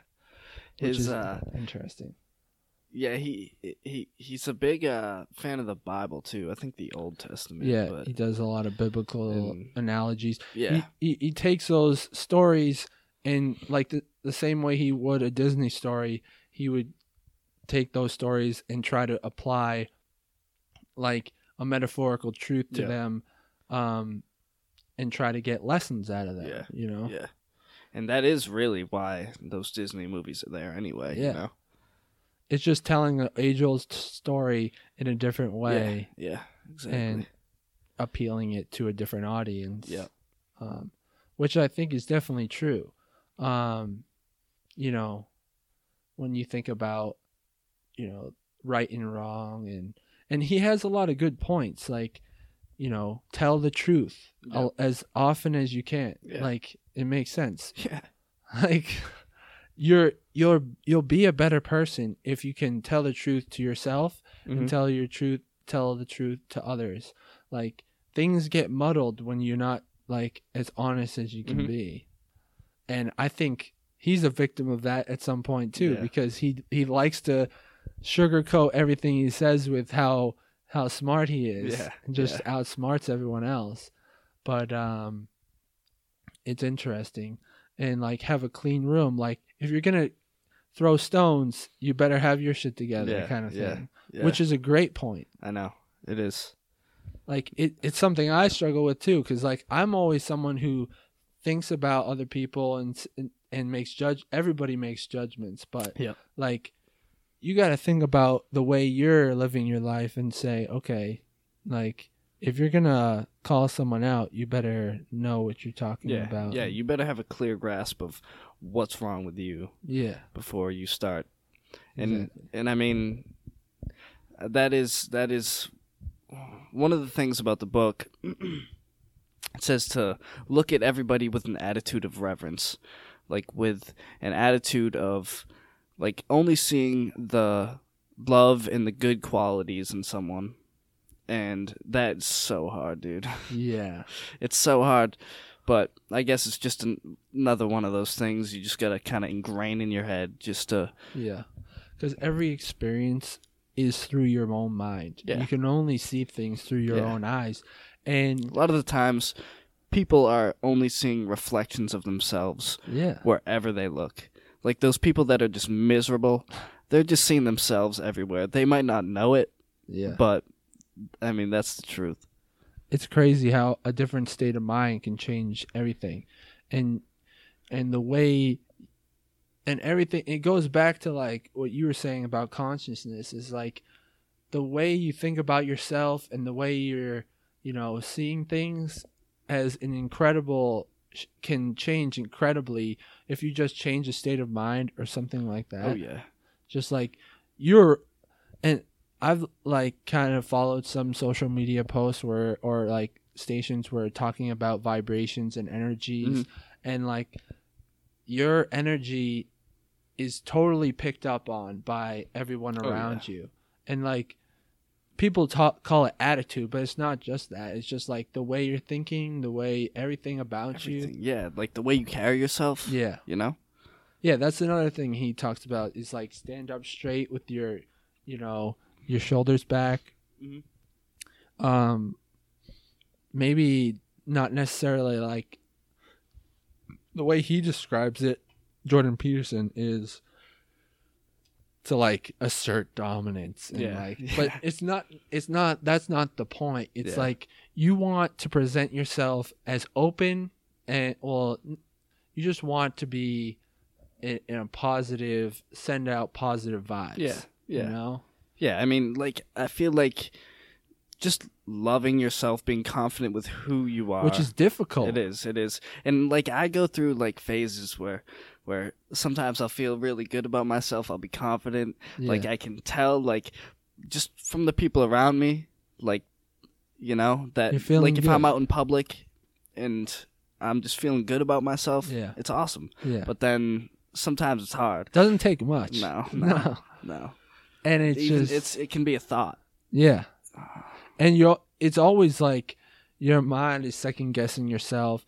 Yeah. Which is interesting. Yeah, he's a big fan of the Bible too. I think the Old Testament. Yeah, but he does a lot of biblical analogies. Yeah, he takes those stories and like the same way he would a Disney story, he would take those stories and try to apply like a metaphorical truth to them, and try to get lessons out of them, you know? Yeah. And that is really why those Disney movies are there anyway, you know? It's just telling an age-old story in a different way. Yeah, exactly. And appealing it to a different audience. Yeah. Which I think is definitely true. You know, when you think about, you know, right and wrong, and he has a lot of good points, like, you know, tell the truth as often as you can. Yeah. Like, it makes sense. Yeah. Like, you'll be a better person if you can tell the truth to yourself and tell the truth to others. Like, things get muddled when you're not like as honest as you can be. And I think he's a victim of that at some point too, because he likes to sugarcoat everything he says with how smart he is, and just outsmarts everyone else. But it's interesting. And like, have a clean room. Like, if you're gonna throw stones, you better have your shit together, kind of thing. Yeah. Which is a great point. I know it is. Like, it's something I struggle with too, because like, I'm always someone who thinks about other people and everybody makes judgments, but like, you got to think about the way you're living your life and say, okay, like, if you're going to call someone out, you better know what you're talking about. Yeah, you better have a clear grasp of what's wrong with you before you start. And and I mean, that is one of the things about the book. It says to look at everybody with an attitude of reverence, like with an attitude of like only seeing the love and the good qualities in someone. And that's so hard, dude. Yeah. It's so hard. But I guess it's just another one of those things you just got to kind of ingrain in your head just to... Yeah. Because every experience is through your own mind. Yeah. You can only see things through your own eyes. And a lot of the times, people are only seeing reflections of themselves wherever they look. Like, those people that are just miserable, they're just seeing themselves everywhere. They might not know it, but... I mean, that's the truth. It's crazy how a different state of mind can change everything. And the way and everything, it goes back to like what you were saying about consciousness, is like the way you think about yourself and the way you're, you know, seeing things as an incredible can change incredibly if you just change a state of mind or something like that. Oh yeah. Just like I've like kind of followed some social media posts where, or like stations where talking about vibrations and energies, and like your energy is totally picked up on by everyone around you. And like, people call it attitude, but it's not just that. It's just like the way you're thinking, the way everything about everything. You. Yeah. Like the way you carry yourself. Yeah. You know? Yeah. That's another thing he talks about, is like, stand up straight with your, you know, your shoulders back, maybe not necessarily like the way he describes it, Jordan Peterson, is to like assert dominance and but it's not that's not the point. It's like, you want to present yourself as open and, well, you just want to be in a positive, send out positive vibes, you know? Yeah, I mean, like, I feel like just loving yourself, being confident with who you are. Which is difficult. It is. And, like, I go through, like, phases where sometimes I'll feel really good about myself. I'll be confident. Yeah. Like, I can tell, like, just from the people around me, like, you know, that, like, if good. I'm out in public and I'm just feeling good about myself, it's awesome. Yeah. But then sometimes it's hard. Doesn't take much. No. And it's even, just... It can be a thought. Yeah. And it's always like your mind is second-guessing yourself.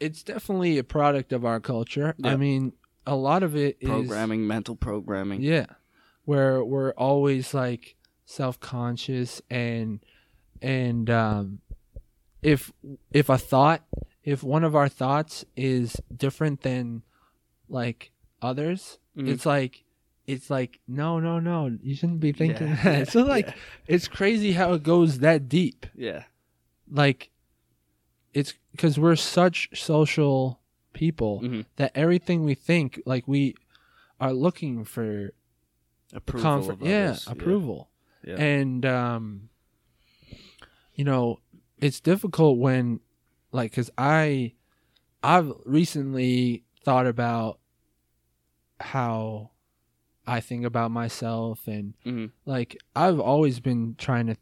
It's definitely a product of our culture. Yep. I mean, a lot of it is... mental programming. Yeah. Where we're always like self-conscious and if one of our thoughts is different than like others, it's like no, you shouldn't be thinking that. So it's crazy how it goes that deep. Yeah. Like, it's because we're such social people that everything we think, like, we are looking for approval, approval. Yeah. And you know, it's difficult when, like, because I've recently thought about how I think about myself, and like, I've always been trying to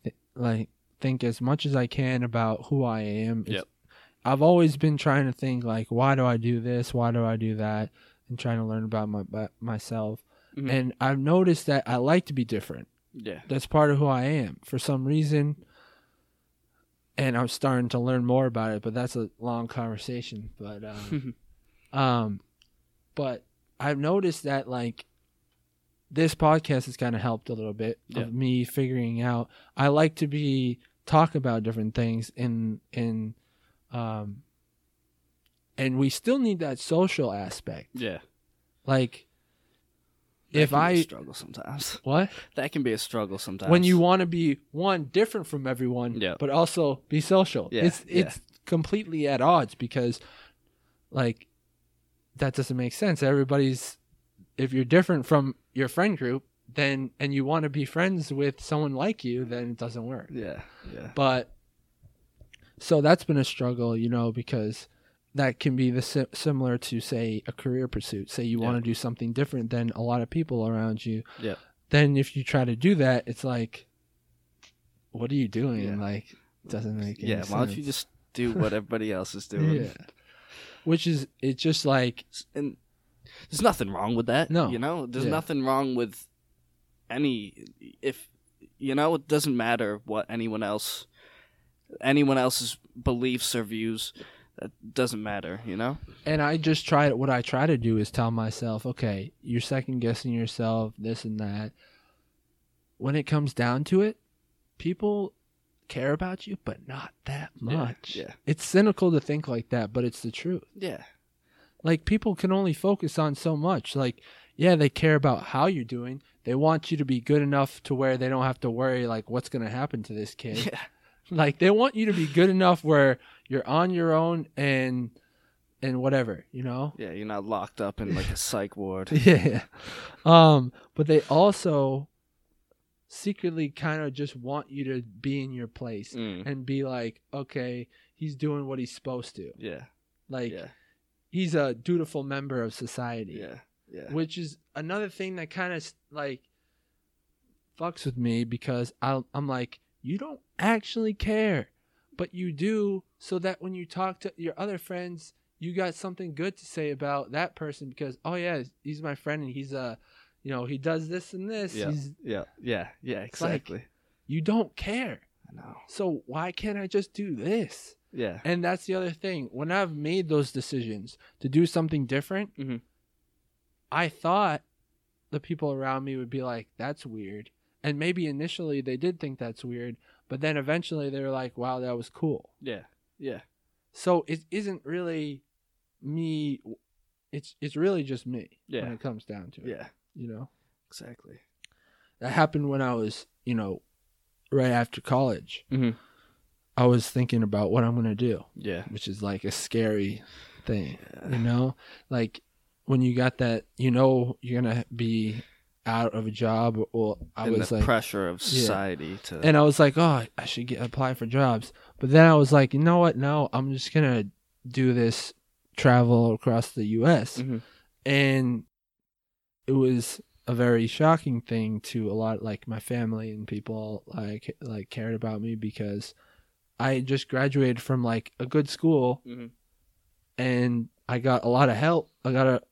think as much as I can about who I am. Yep. I've always been trying to think, like, why do I do this? Why do I do that? And trying to learn about myself. Mm-hmm. And I've noticed that I like to be different. Yeah. That's part of who I am for some reason. And I'm starting to learn more about it, but that's a long conversation. But, but I've noticed that, like, this podcast has kind of helped a little bit of me figuring out, I like to talk about different things and we still need that social aspect. Yeah. Like, struggle sometimes. What? That can be a struggle sometimes. When you want to be different from everyone, but also be social. Yeah. It's completely at odds, because, like, that doesn't make sense. If you're different from your friend group, then, and you want to be friends with someone like you, then it doesn't work. Yeah. Yeah. But so that's been a struggle, you know, because that can be similar to, say, a career pursuit. Say you want to do something different than a lot of people around you. Yeah. Then if you try to do that, it's like, what are you doing? Yeah. Like, it doesn't make any sense. Yeah, why don't you just do what everybody else is doing? Yeah. Which is, it's just like... And there's nothing wrong with that. No. You know? There's nothing wrong with it doesn't matter what anyone else's beliefs or views, that doesn't matter, you know? And what I try to do is tell myself, okay, you're second guessing yourself, this and that. When it comes down to it, people care about you, but not that much. Yeah. It's cynical to think like that, but it's the truth. Yeah. Like, people can only focus on so much. Like, yeah, they care about how you're doing. They want you to be good enough to where they don't have to worry, like, what's going to happen to this kid. Yeah. Like, they want you to be good enough where you're on your own and whatever, you know? Yeah, you're not locked up in, like, a psych ward. Yeah. But they also secretly kind of just want you to be in your place and be like, okay, he's doing what he's supposed to. Yeah. Like, he's a dutiful member of society. Yeah, yeah. Which is another thing that kind of, like, fucks with me, because I'm like, you don't actually care, but you do, so that when you talk to your other friends, you got something good to say about that person, because, oh yeah, he's my friend, and he's he does this and this. Yeah, yeah, exactly. Like, you don't care. I know. So why can't I just do this? Yeah. And that's the other thing. When I've made those decisions to do something different, I thought the people around me would be like, that's weird. And maybe initially they did think that's weird, but then eventually they were like, wow, that was cool. Yeah. Yeah. So it isn't really me. It's really just me when it comes down to it. Yeah. You know? Exactly. That happened when I was, right after college. Mm-hmm. I was thinking about what I'm going to do. Yeah. Which is like a scary thing, Like, when you got that, you're going to be out of a job, or the pressure of society to... And I was like, oh, I should apply for jobs. But then I was like, you know what? No, I'm just going to do this travel across the U.S. And it was a very shocking thing to a lot, like, my family and people like cared about me, because I just graduated from, like, a good school, and I got a lot of help. I got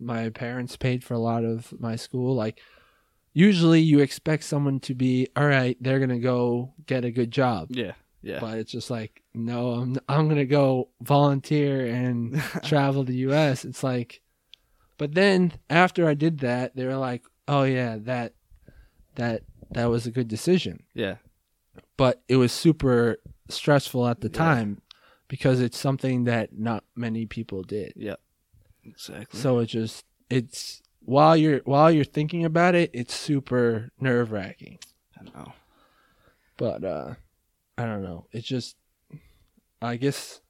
my parents paid for a lot of my school. Like, usually you expect someone to be, all right, they're going to go get a good job. Yeah. Yeah. But it's just like, no, I'm going to go volunteer and travel the US. It's like, but then after I did that, they were like, oh yeah, that was a good decision. Yeah. But it was super stressful at the time, because it's something that not many people did. Yeah, exactly. So it just it's while you're thinking about it, it's super nerve-wracking. I know. But I don't know. It's just, I guess,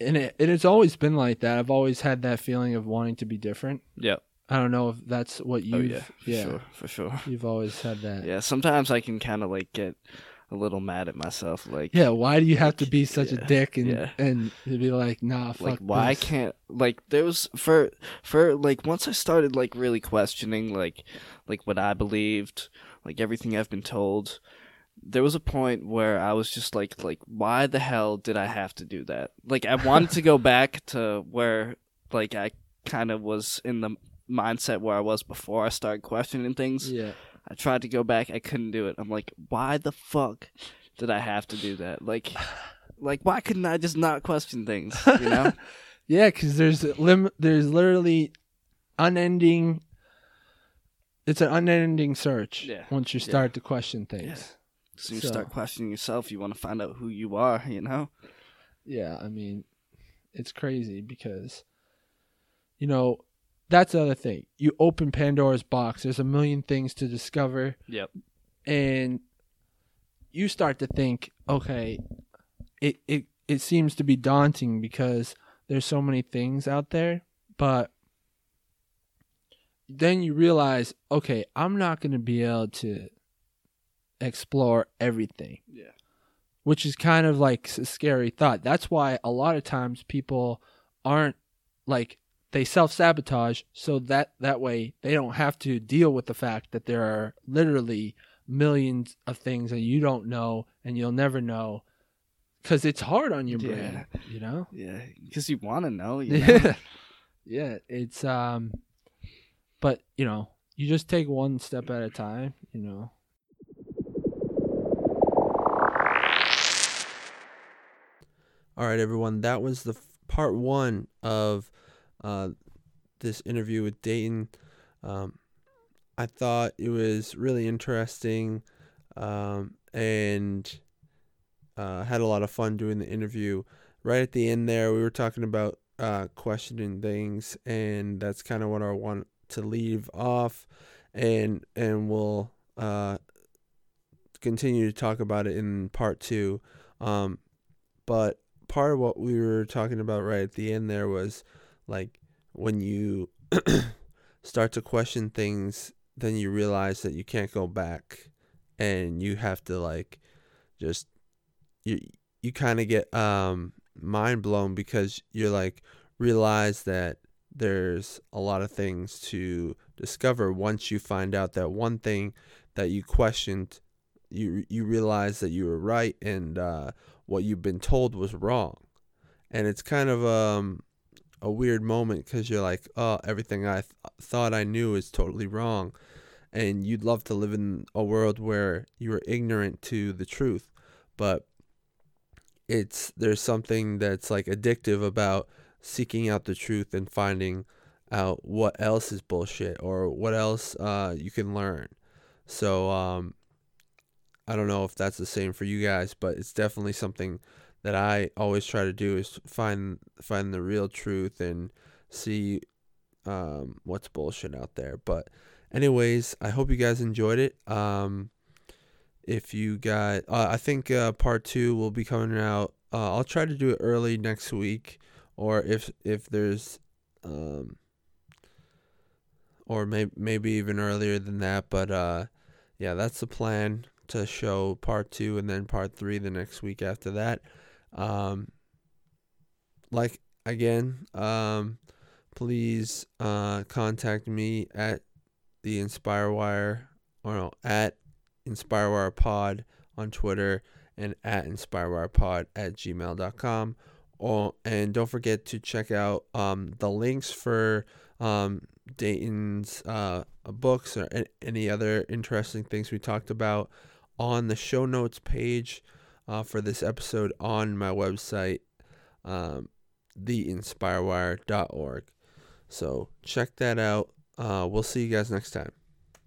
and it's always been like that. I've always had that feeling of wanting to be different. Yeah. I don't know if that's what you. Oh, yeah, for sure. You've always had that. Yeah, sometimes I can kind of like get a little mad at myself, like, yeah, why do you have to be such a dick and to be like, nah, fuck like, why this. I can't, like, there was for like once I started like really questioning like what I believed, like everything I've been told, there was a point where I was just like why the hell did I have to do that? Like I wanted to go back to where like I kind of was in the mindset where I was before I started questioning things. Yeah. I tried to go back. I couldn't do it. I'm like, why the fuck did I have to do that? Like why couldn't I just not question things? You know? Yeah, because there's literally unending. It's an unending search. Yeah. Once you start to question things. Yeah. So you start questioning yourself. You want to find out who you are. You know? Yeah, I mean, it's crazy because, you know. That's the other thing. You open Pandora's box. There's a million things to discover. Yep. And you start to think, okay, it seems to be daunting because there's so many things out there. But then you realize, okay, I'm not going to be able to explore everything. Yeah. Which is kind of like a scary thought. That's why a lot of times people aren't like... They self-sabotage so that way they don't have to deal with the fact that there are literally millions of things that you don't know and you'll never know because it's hard on your brain, you know? Yeah, because you want to know. You know? Yeah, it's... but, you know, you just take one step at a time, you know? All right, everyone. That was the part one of... this interview with Dayton. I thought it was really interesting and had a lot of fun doing the interview. Right at the end there, we were talking about questioning things, and that's kind of what I want to leave off, and we'll continue to talk about it in part two. But part of what we were talking about right at the end there was like when you start to question things, then you realize that you can't go back and you have to like just you kind of get mind blown because you're like realize that there's a lot of things to discover. Once you find out that one thing that you questioned, you realize that you were right and what you've been told was wrong. And it's kind of a weird moment because you're like, oh, everything I thought I knew is totally wrong. And you'd love to live in a world where you were ignorant to the truth, but there's something that's like addictive about seeking out the truth and finding out what else is bullshit or what else you can learn. So I don't know if that's the same for you guys, but it's definitely something that I always try to do is find the real truth and see what's bullshit out there. But anyways, I hope you guys enjoyed it. If you got, I think part two will be coming out. I'll try to do it early next week, or if there's, or maybe even earlier than that. But yeah, that's the plan, to show part two and then part three the next week after that. Please contact me at the InspireWire at InspireWirePod on Twitter and at InspireWirePod at gmail.com. And don't forget to check out the links for Dayton's books or any other interesting things we talked about on the show notes page for this episode on my website, theinspirewire.org. So check that out. We'll see you guys next time.